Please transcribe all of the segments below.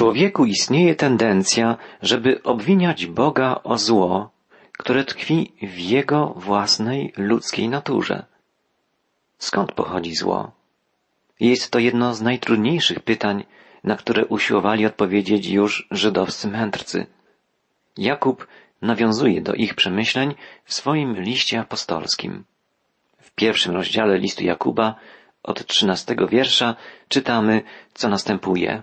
człowieku istnieje tendencja, żeby obwiniać Boga o zło, które tkwi w jego własnej ludzkiej naturze. Skąd pochodzi zło? Jest to jedno z najtrudniejszych pytań, na które usiłowali odpowiedzieć już żydowscy mędrcy. Jakub nawiązuje do ich przemyśleń w swoim liście apostolskim. W pierwszym rozdziale listu Jakuba od 13 wiersza czytamy, co następuje.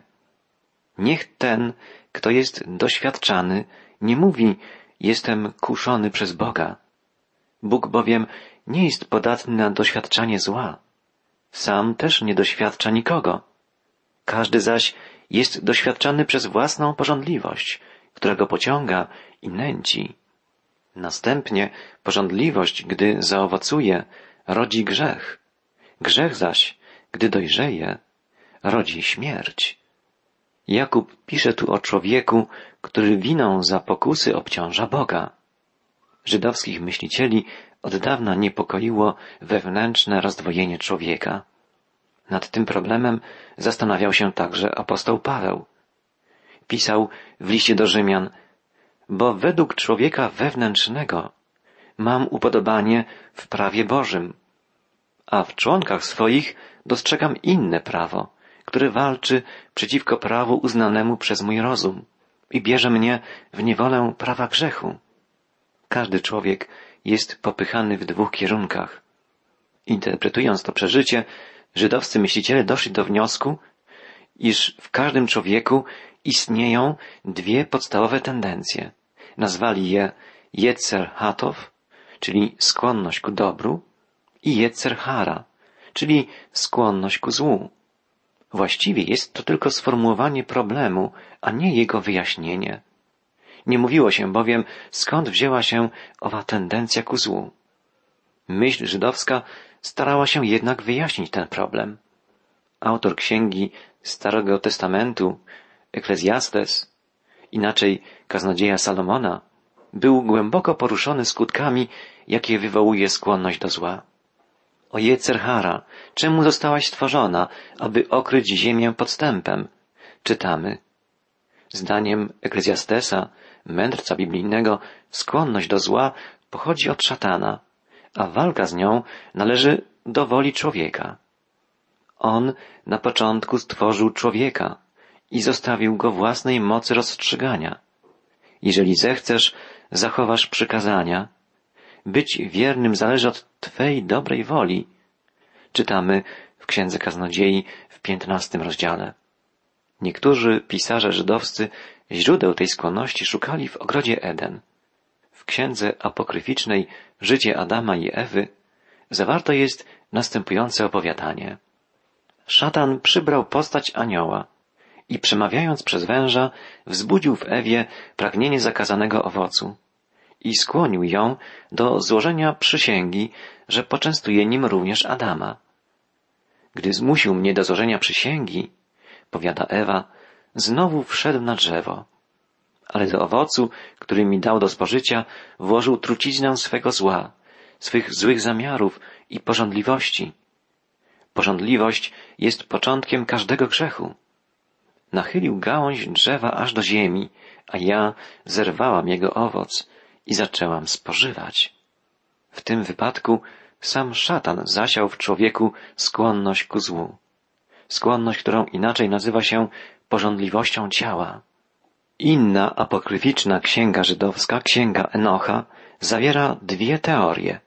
Niech ten, kto jest doświadczany, nie mówi, jestem kuszony przez Boga. Bóg bowiem nie jest podatny na doświadczanie zła. Sam też nie doświadcza nikogo. Każdy zaś jest doświadczany przez własną pożądliwość, która go pociąga i nęci. Następnie pożądliwość, gdy zaowocuje, rodzi grzech. Grzech zaś, gdy dojrzeje, rodzi śmierć. Jakub pisze tu o człowieku, który winą za pokusy obciąża Boga. Żydowskich myślicieli od dawna niepokoiło wewnętrzne rozdwojenie człowieka. Nad tym problemem zastanawiał się także apostoł Paweł. Pisał w liście do Rzymian, bo według człowieka wewnętrznego mam upodobanie w prawie Bożym, a w członkach swoich dostrzegam inne prawo, które walczy przeciwko prawu uznanemu przez mój rozum i bierze mnie w niewolę prawa grzechu. Każdy człowiek jest popychany w dwóch kierunkach. Interpretując to przeżycie, żydowscy myśliciele doszli do wniosku, iż w każdym człowieku istnieją dwie podstawowe tendencje. Nazwali je Jetzer Hatow, czyli skłonność ku dobru, i Jetzer Hara, czyli skłonność ku złu. Właściwie jest to tylko sformułowanie problemu, a nie jego wyjaśnienie. Nie mówiło się bowiem, skąd wzięła się owa tendencja ku złu. Myśl żydowska starała się jednak wyjaśnić ten problem. Autor księgi Starego Testamentu, Eklezjastes, inaczej Kaznodzieja Salomona, był głęboko poruszony skutkami, jakie wywołuje skłonność do zła. O Jetzer Hara, czemu zostałaś stworzona, aby okryć ziemię podstępem? Czytamy. Zdaniem Eklezjastesa, mędrca biblijnego, skłonność do zła pochodzi od szatana, a walka z nią należy do woli człowieka. On na początku stworzył człowieka i zostawił go własnej mocy rozstrzygania. Jeżeli zechcesz, zachowasz przykazania. Być wiernym zależy od Twej dobrej woli. Czytamy w Księdze Kaznodziei w 15 rozdziale. Niektórzy pisarze żydowscy źródeł tej skłonności szukali w ogrodzie Eden. W księdze apokryficznej Życie Adama i Ewy zawarte jest następujące opowiadanie. Szatan przybrał postać anioła i przemawiając przez węża wzbudził w Ewie pragnienie zakazanego owocu i skłonił ją do złożenia przysięgi, że poczęstuje nim również Adama. Gdy zmusił mnie do złożenia przysięgi, powiada Ewa, znowu wszedł na drzewo, ale do owocu, który mi dał do spożycia, włożył truciznę swego zła, swych złych zamiarów i pożądliwości. Pożądliwość jest początkiem każdego grzechu. Nachylił gałąź drzewa aż do ziemi, a ja zerwałam jego owoc i zaczęłam spożywać. W tym wypadku sam szatan zasiał w człowieku skłonność ku złu. Skłonność, którą inaczej nazywa się pożądliwością ciała. Inna apokryficzna księga żydowska, Księga Enocha, zawiera dwie teorie.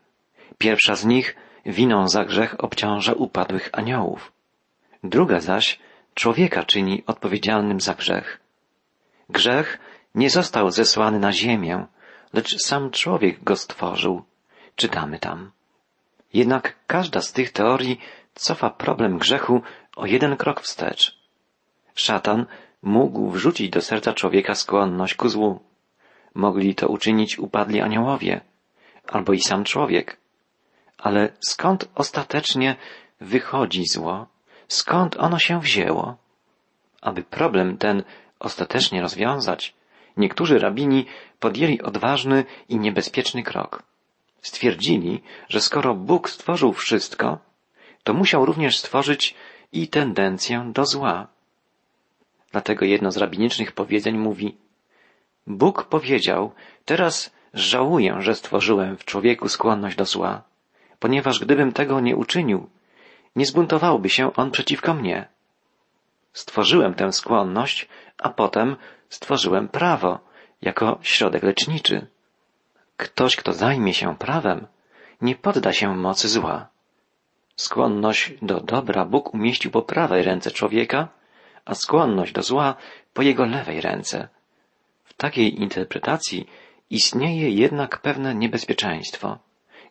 Pierwsza z nich winą za grzech obciąża upadłych aniołów. Druga zaś człowieka czyni odpowiedzialnym za grzech. Grzech nie został zesłany na ziemię, lecz sam człowiek go stworzył. Czytamy tam. Jednak każda z tych teorii cofa problem grzechu o jeden krok wstecz. Szatan mógł wrzucić do serca człowieka skłonność ku złu. Mogli to uczynić upadli aniołowie, albo i sam człowiek. Ale skąd ostatecznie wychodzi zło? Skąd ono się wzięło? Aby problem ten ostatecznie rozwiązać, niektórzy rabini podjęli odważny i niebezpieczny krok. Stwierdzili, że skoro Bóg stworzył wszystko, to musiał również stworzyć i tendencję do zła. Dlatego jedno z rabinicznych powiedzeń mówi: Bóg powiedział, teraz żałuję, że stworzyłem w człowieku skłonność do zła, ponieważ gdybym tego nie uczynił, nie zbuntowałby się on przeciwko mnie. Stworzyłem tę skłonność, a potem stworzyłem prawo jako środek leczniczy. Ktoś, kto zajmie się prawem, nie podda się mocy zła. Skłonność do dobra Bóg umieścił po prawej ręce człowieka, a skłonność do zła po jego lewej ręce. W takiej interpretacji istnieje jednak pewne niebezpieczeństwo,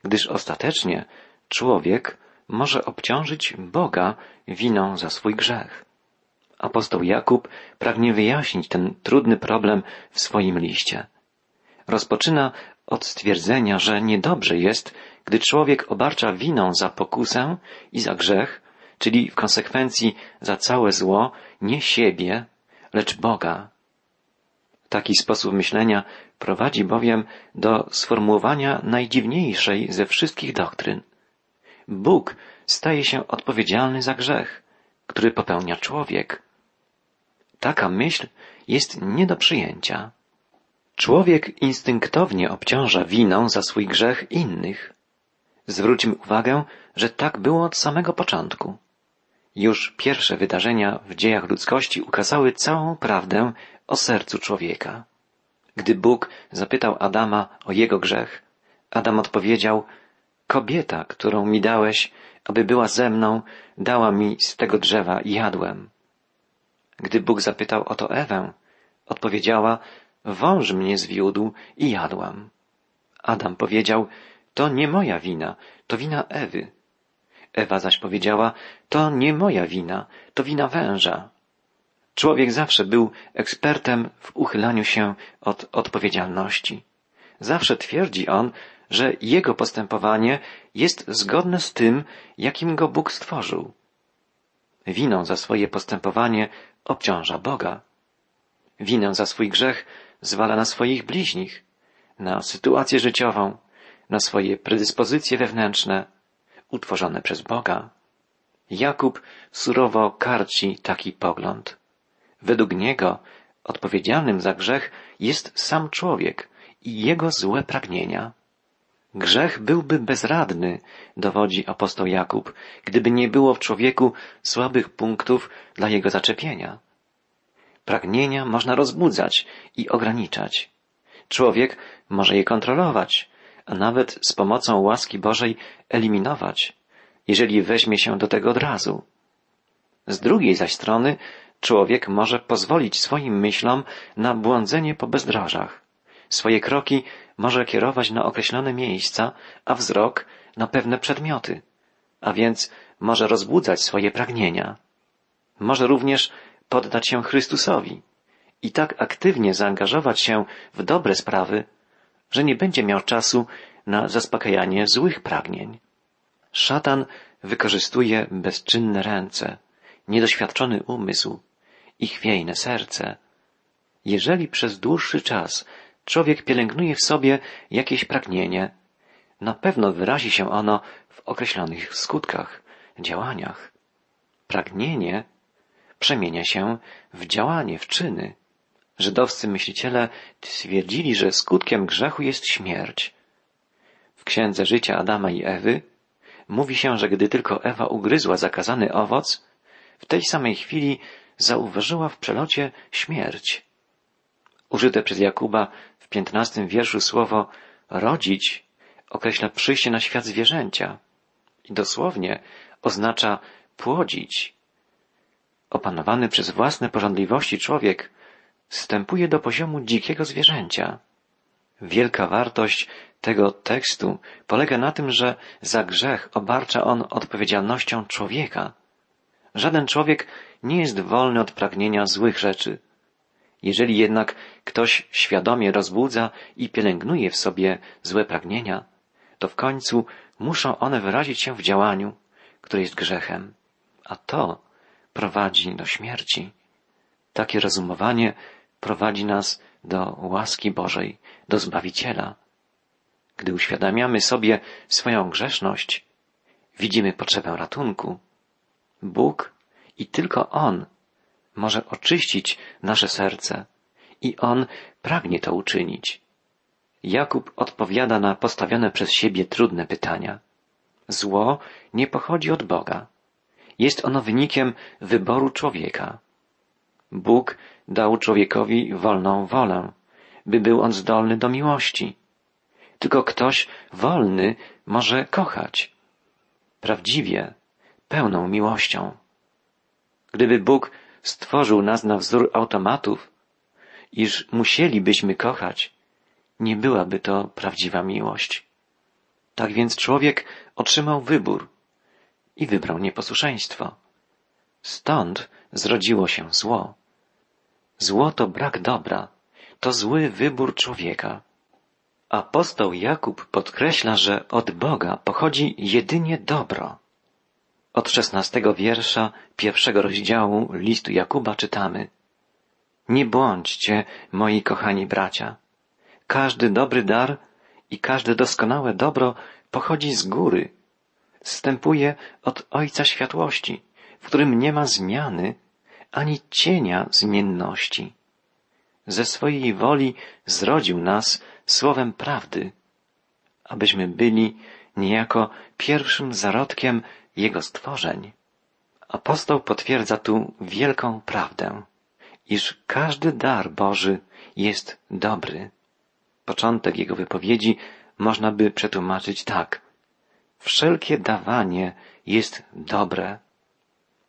gdyż ostatecznie człowiek może obciążyć Boga winą za swój grzech. Apostoł Jakub pragnie wyjaśnić ten trudny problem w swoim liście. Rozpoczyna od stwierdzenia, że niedobrze jest, gdy człowiek obarcza winą za pokusę i za grzech, czyli w konsekwencji za całe zło, nie siebie, lecz Boga. Taki sposób myślenia prowadzi bowiem do sformułowania najdziwniejszej ze wszystkich doktryn. Bóg staje się odpowiedzialny za grzech, który popełnia człowiek. Taka myśl jest nie do przyjęcia. Człowiek instynktownie obciąża winą za swój grzech innych. Zwróćmy uwagę, że tak było od samego początku. Już pierwsze wydarzenia w dziejach ludzkości ukazały całą prawdę o sercu człowieka. Gdy Bóg zapytał Adama o jego grzech, Adam odpowiedział: kobieta, którą mi dałeś, aby była ze mną, dała mi z tego drzewa i jadłem. Gdy Bóg zapytał o to Ewę, odpowiedziała: wąż mnie zwiódł i jadłam. Adam powiedział: to nie moja wina, to wina Ewy. Ewa zaś powiedziała: to nie moja wina, to wina węża. Człowiek zawsze był ekspertem w uchylaniu się od odpowiedzialności. Zawsze twierdzi on, że jego postępowanie jest zgodne z tym, jakim go Bóg stworzył. Winą za swoje postępowanie obciąża Boga. Winę za swój grzech zwala na swoich bliźnich, na sytuację życiową, na swoje predyspozycje wewnętrzne, utworzone przez Boga. Jakub surowo karci taki pogląd. Według niego odpowiedzialnym za grzech jest sam człowiek i jego złe pragnienia. Grzech byłby bezradny, dowodzi apostoł Jakub, gdyby nie było w człowieku słabych punktów dla jego zaczepienia. Pragnienia można rozbudzać i ograniczać. Człowiek może je kontrolować, a nawet z pomocą łaski Bożej eliminować, jeżeli weźmie się do tego od razu. Z drugiej zaś strony człowiek może pozwolić swoim myślom na błądzenie po bezdrożach. Swoje kroki może kierować na określone miejsca, a wzrok na pewne przedmioty, a więc może rozbudzać swoje pragnienia. Może również poddać się Chrystusowi i tak aktywnie zaangażować się w dobre sprawy, że nie będzie miał czasu na zaspokajanie złych pragnień. Szatan wykorzystuje bezczynne ręce, niedoświadczony umysł i chwiejne serce. Jeżeli przez dłuższy czas człowiek pielęgnuje w sobie jakieś pragnienie, na pewno wyrazi się ono w określonych skutkach, działaniach. Pragnienie przemienia się w działanie, w czyny. Żydowscy myśliciele twierdzili, że skutkiem grzechu jest śmierć. W Księdze Życia Adama i Ewy mówi się, że gdy tylko Ewa ugryzła zakazany owoc, w tej samej chwili zauważyła w przelocie śmierć. Użyte przez Jakuba w 15 wierszu słowo rodzić określa przyjście na świat zwierzęcia i dosłownie oznacza płodzić. Opanowany przez własne pożądliwości człowiek wstępuje do poziomu dzikiego zwierzęcia. Wielka wartość tego tekstu polega na tym, że za grzech obarcza on odpowiedzialnością człowieka. Żaden człowiek nie jest wolny od pragnienia złych rzeczy. Jeżeli jednak ktoś świadomie rozbudza i pielęgnuje w sobie złe pragnienia, to w końcu muszą one wyrazić się w działaniu, które jest grzechem, a to prowadzi do śmierci. Takie rozumowanie prowadzi nas do łaski Bożej, do Zbawiciela. Gdy uświadamiamy sobie swoją grzeszność, widzimy potrzebę ratunku. Bóg i tylko On może oczyścić nasze serce i On pragnie to uczynić. Jakub odpowiada na postawione przez siebie trudne pytania. Zło nie pochodzi od Boga. Jest ono wynikiem wyboru człowieka. Bóg dał człowiekowi wolną wolę, by był on zdolny do miłości. Tylko ktoś wolny może kochać. Prawdziwie, pełną miłością. Gdyby Bóg stworzył nas na wzór automatów, iż musielibyśmy kochać, nie byłaby to prawdziwa miłość. Tak więc człowiek otrzymał wybór i wybrał nieposłuszeństwo. Stąd zrodziło się zło. Zło to brak dobra, to zły wybór człowieka. Apostoł Jakub podkreśla, że od Boga pochodzi jedynie dobro. Od 16 wiersza 1 rozdziału listu Jakuba czytamy: Nie błądźcie, moi kochani bracia. Każdy dobry dar i każde doskonałe dobro pochodzi z góry, zstępuje od Ojca Światłości, w którym nie ma zmiany ani cienia zmienności. Ze swojej woli zrodził nas słowem prawdy, abyśmy byli niejako pierwszym zarodkiem Jego stworzeń. Apostoł potwierdza tu wielką prawdę, iż każdy dar Boży jest dobry. Początek jego wypowiedzi można by przetłumaczyć tak. Wszelkie dawanie jest dobre.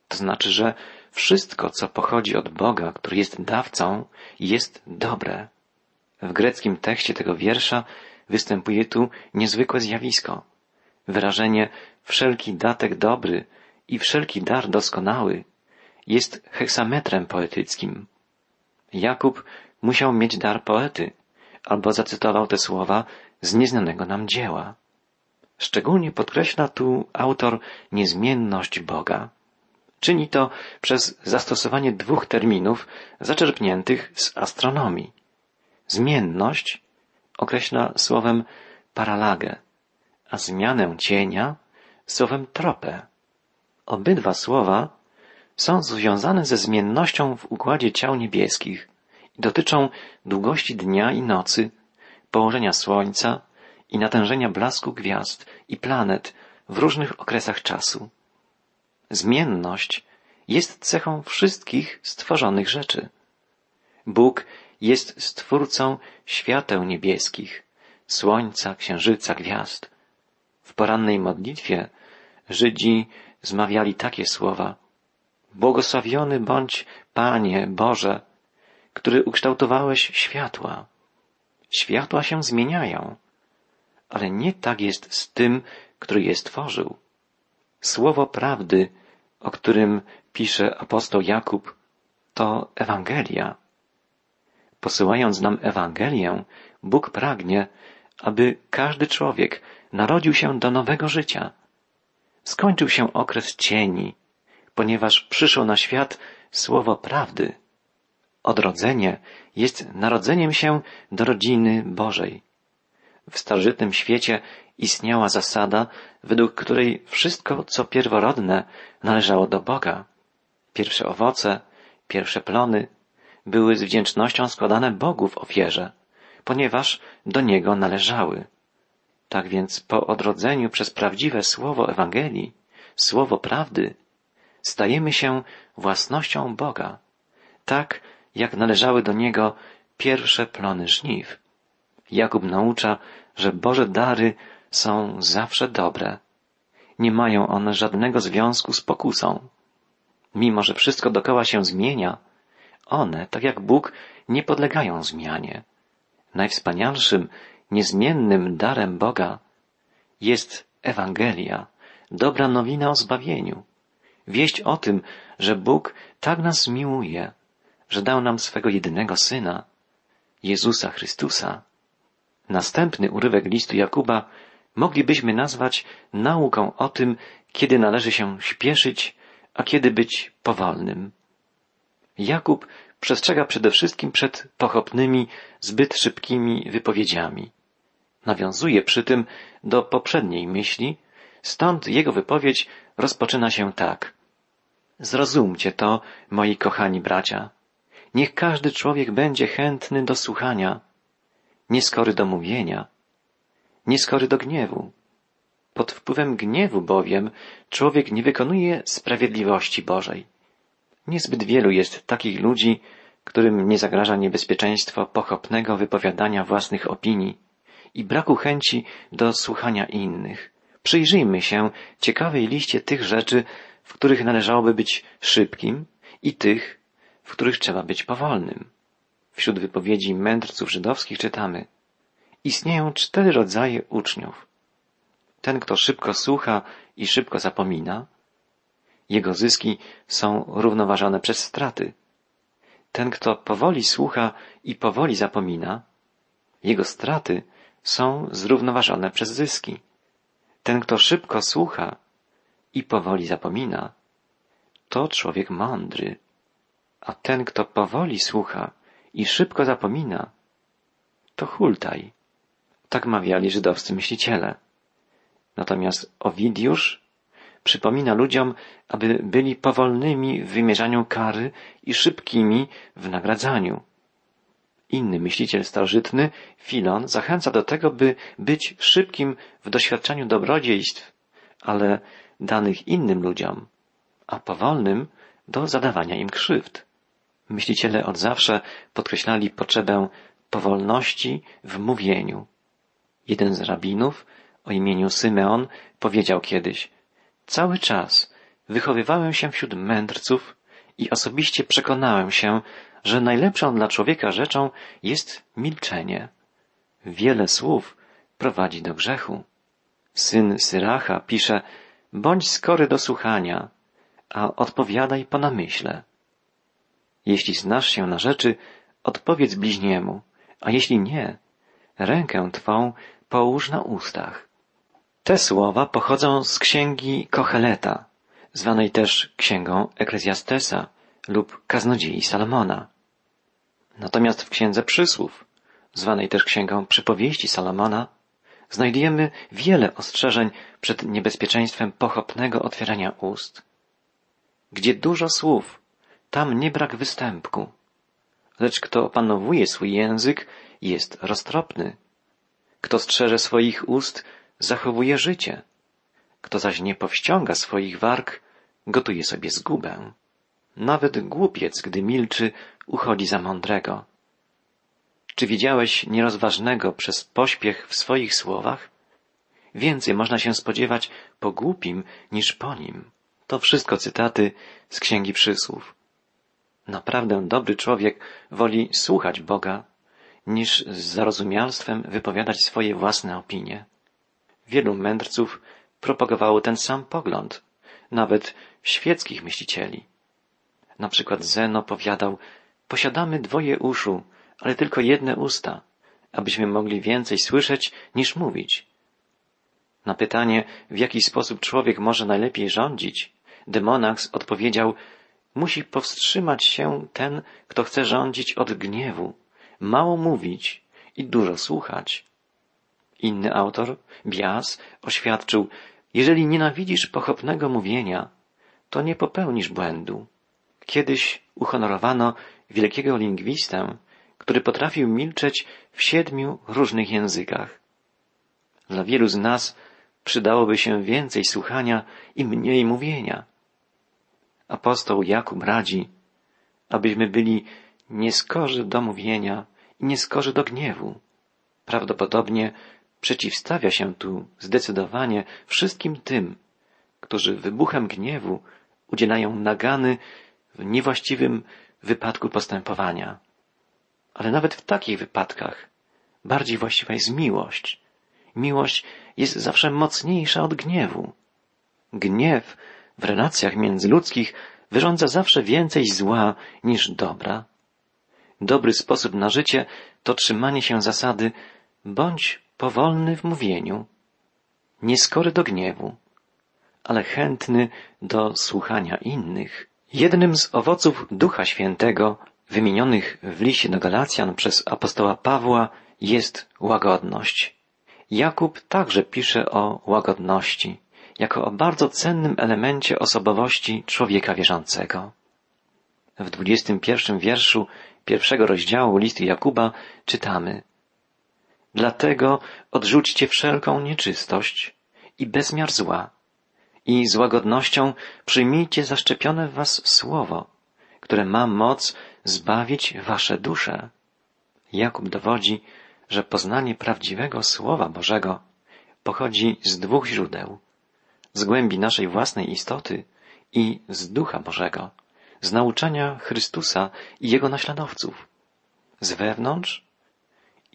To znaczy, że wszystko, co pochodzi od Boga, który jest dawcą, jest dobre. W greckim tekście tego wiersza występuje tu niezwykłe zjawisko. Wyrażenie wszelki datek dobry i wszelki dar doskonały jest heksametrem poetyckim. Jakub musiał mieć dar poety, albo zacytował te słowa z nieznanego nam dzieła. Szczególnie podkreśla tu autor niezmienność Boga. Czyni to przez zastosowanie dwóch terminów zaczerpniętych z astronomii. Zmienność określa słowem paralagę, a zmianę cienia słowem tropę. Obydwa słowa są związane ze zmiennością w układzie ciał niebieskich i dotyczą długości dnia i nocy, położenia Słońca i natężenia blasku gwiazd i planet w różnych okresach czasu. Zmienność jest cechą wszystkich stworzonych rzeczy. Bóg jest stwórcą świateł niebieskich, słońca, księżyca, gwiazd. W porannej modlitwie Żydzi zmawiali takie słowa: Błogosławiony bądź, Panie Boże, który ukształtowałeś światła. Światła się zmieniają, ale nie tak jest z tym, który je stworzył. Słowo prawdy, o którym pisze apostoł Jakub, to Ewangelia. Posyłając nam Ewangelię, Bóg pragnie, aby każdy człowiek narodził się do nowego życia. Skończył się okres cieni, ponieważ przyszło na świat słowo prawdy. Odrodzenie jest narodzeniem się do rodziny Bożej. W starożytnym świecie istniała zasada, według której wszystko, co pierworodne, należało do Boga. Pierwsze owoce, pierwsze plony były z wdzięcznością składane Bogu w ofierze, ponieważ do Niego należały. Tak więc po odrodzeniu przez prawdziwe słowo Ewangelii, słowo prawdy, stajemy się własnością Boga, tak jak należały do Niego pierwsze plony żniw. Jakub naucza, że Boże dary są zawsze dobre. Nie mają one żadnego związku z pokusą. Mimo że wszystko dokoła się zmienia, one, tak jak Bóg, nie podlegają zmianie. Najwspanialszym, niezmiennym darem Boga jest Ewangelia, dobra nowina o zbawieniu. Wieść o tym, że Bóg tak nas miłuje, że dał nam swego jedynego Syna, Jezusa Chrystusa. Następny urywek listu Jakuba moglibyśmy nazwać nauką o tym, kiedy należy się śpieszyć, a kiedy być powolnym. Jakub przestrzega przede wszystkim przed pochopnymi, zbyt szybkimi wypowiedziami. Nawiązuje przy tym do poprzedniej myśli, stąd jego wypowiedź rozpoczyna się tak. Zrozumcie to, moi kochani bracia. Niech każdy człowiek będzie chętny do słuchania, nieskory do mówienia, nieskory do gniewu. Pod wpływem gniewu bowiem człowiek nie wykonuje sprawiedliwości Bożej. Niezbyt wielu jest takich ludzi, którym nie zagraża niebezpieczeństwo pochopnego wypowiadania własnych opinii i braku chęci do słuchania innych. Przyjrzyjmy się ciekawej liście tych rzeczy, w których należałoby być szybkim i tych, w których trzeba być powolnym. Wśród wypowiedzi mędrców żydowskich czytamy: istnieją 4 rodzaje uczniów. Ten, kto szybko słucha i szybko zapomina, jego zyski są równoważone przez straty. Ten, kto powoli słucha i powoli zapomina, jego straty są zrównoważone przez zyski. Ten, kto szybko słucha i powoli zapomina, to człowiek mądry. A ten, kto powoli słucha i szybko zapomina, to hultaj. Tak mawiali żydowscy myśliciele. Natomiast Owidiusz przypomina ludziom, aby byli powolnymi w wymierzaniu kary i szybkimi w nagradzaniu. Inny myśliciel starożytny, Filon, zachęca do tego, by być szybkim w doświadczaniu dobrodziejstw, ale danych innym ludziom, a powolnym do zadawania im krzywd. Myśliciele od zawsze podkreślali potrzebę powolności w mówieniu. Jeden z rabinów o imieniu Symeon powiedział kiedyś: cały czas wychowywałem się wśród mędrców i osobiście przekonałem się, że najlepszą dla człowieka rzeczą jest milczenie. Wiele słów prowadzi do grzechu. Syn Syracha pisze: bądź skory do słuchania, a odpowiadaj po namyśle. Jeśli znasz się na rzeczy, odpowiedz bliźniemu, a jeśli nie, rękę twą połóż na ustach. Te słowa pochodzą z księgi Koheleta, zwanej też księgą Eklezjastesa lub Kaznodziei Salomona. Natomiast w księdze Przysłów, zwanej też księgą Przypowieści Salomona, znajdujemy wiele ostrzeżeń przed niebezpieczeństwem pochopnego otwierania ust. Gdzie dużo słów, tam nie brak występku, lecz kto opanowuje swój język, jest roztropny. Kto strzeże swoich ust, zachowuje życie. Kto zaś nie powściąga swoich warg, gotuje sobie zgubę. Nawet głupiec, gdy milczy, uchodzi za mądrego. Czy widziałeś nierozważnego przez pośpiech w swoich słowach? Więcej można się spodziewać po głupim niż po nim. To wszystko cytaty z Księgi Przysłów. Naprawdę dobry człowiek woli słuchać Boga, niż z zarozumialstwem wypowiadać swoje własne opinie. Wielu mędrców propagowało ten sam pogląd, nawet świeckich myślicieli. Na przykład Zeno powiadał: posiadamy 2 uszu, ale tylko 1 usta, abyśmy mogli więcej słyszeć niż mówić. Na pytanie, w jaki sposób człowiek może najlepiej rządzić, Demonax odpowiedział: musi powstrzymać się ten, kto chce rządzić, od gniewu, mało mówić i dużo słuchać. Inny autor, Bias, oświadczył: jeżeli nienawidzisz pochopnego mówienia, to nie popełnisz błędu. Kiedyś uhonorowano wielkiego lingwistę, który potrafił milczeć w 7 różnych językach. Dla wielu z nas przydałoby się więcej słuchania i mniej mówienia. Apostoł Jakub radzi, abyśmy byli nieskorzy do mówienia i nieskorzy do gniewu. Prawdopodobnie przeciwstawia się tu zdecydowanie wszystkim tym, którzy wybuchem gniewu udzielają nagany w niewłaściwym wypadku postępowania. Ale nawet w takich wypadkach bardziej właściwa jest miłość. Miłość jest zawsze mocniejsza od gniewu. Gniew w relacjach międzyludzkich wyrządza zawsze więcej zła niż dobra. Dobry sposób na życie to trzymanie się zasady: bądź powolny w mówieniu, nieskory do gniewu, ale chętny do słuchania innych. Jednym z owoców Ducha Świętego wymienionych w liście do Galacjan przez apostoła Pawła jest łagodność. Jakub także pisze o łagodności. jako o bardzo cennym elemencie osobowości człowieka wierzącego. W 21 wierszu pierwszego rozdziału listu Jakuba czytamy: Dlatego odrzućcie wszelką nieczystość i bezmiar zła i z łagodnością przyjmijcie zaszczepione w was słowo, które ma moc zbawić wasze dusze. Jakub dowodzi, że poznanie prawdziwego Słowa Bożego pochodzi z dwóch źródeł: z głębi naszej własnej istoty i z Ducha Bożego, z nauczania Chrystusa i Jego naśladowców. Z wewnątrz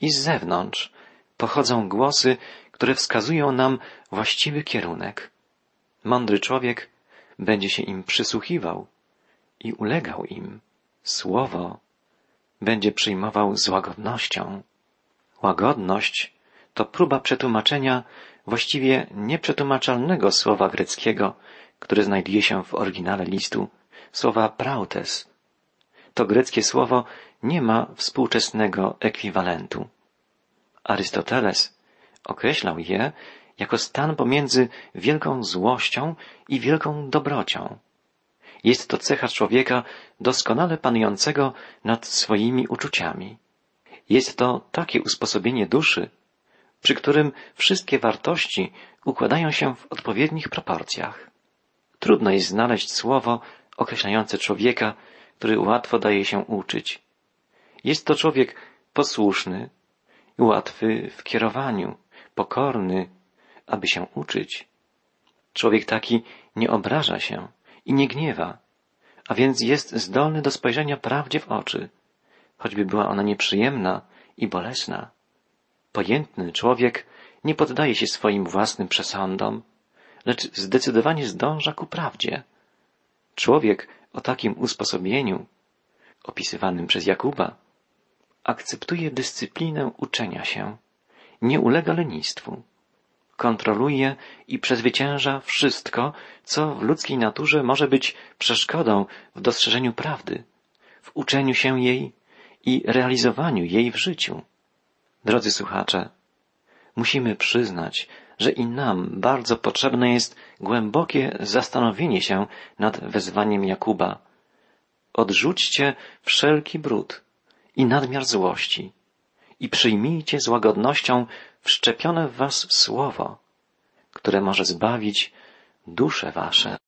i z zewnątrz pochodzą głosy, które wskazują nam właściwy kierunek. Mądry człowiek będzie się im przysłuchiwał i ulegał im. Słowo będzie przyjmował z łagodnością. Łagodność to próba przetłumaczenia właściwie nieprzetłumaczalnego słowa greckiego, które znajduje się w oryginale listu, słowa prautes. To greckie słowo nie ma współczesnego ekwiwalentu. Arystoteles określał je jako stan pomiędzy wielką złością i wielką dobrocią. Jest to cecha człowieka doskonale panującego nad swoimi uczuciami. Jest to takie usposobienie duszy, przy którym wszystkie wartości układają się w odpowiednich proporcjach. Trudno jest znaleźć słowo określające człowieka, który łatwo daje się uczyć. Jest to człowiek posłuszny, łatwy w kierowaniu, pokorny, aby się uczyć. Człowiek taki nie obraża się i nie gniewa, a więc jest zdolny do spojrzenia prawdzie w oczy, choćby była ona nieprzyjemna i bolesna. Pojętny człowiek nie poddaje się swoim własnym przesądom, lecz zdecydowanie zdąża ku prawdzie. Człowiek o takim usposobieniu, opisywanym przez Jakuba, akceptuje dyscyplinę uczenia się, nie ulega lenistwu, kontroluje i przezwycięża wszystko, co w ludzkiej naturze może być przeszkodą w dostrzeżeniu prawdy, w uczeniu się jej i realizowaniu jej w życiu. Drodzy słuchacze, musimy przyznać, że i nam bardzo potrzebne jest głębokie zastanowienie się nad wezwaniem Jakuba. Odrzućcie wszelki brud i nadmiar złości i przyjmijcie z łagodnością wszczepione w was słowo, które może zbawić dusze wasze.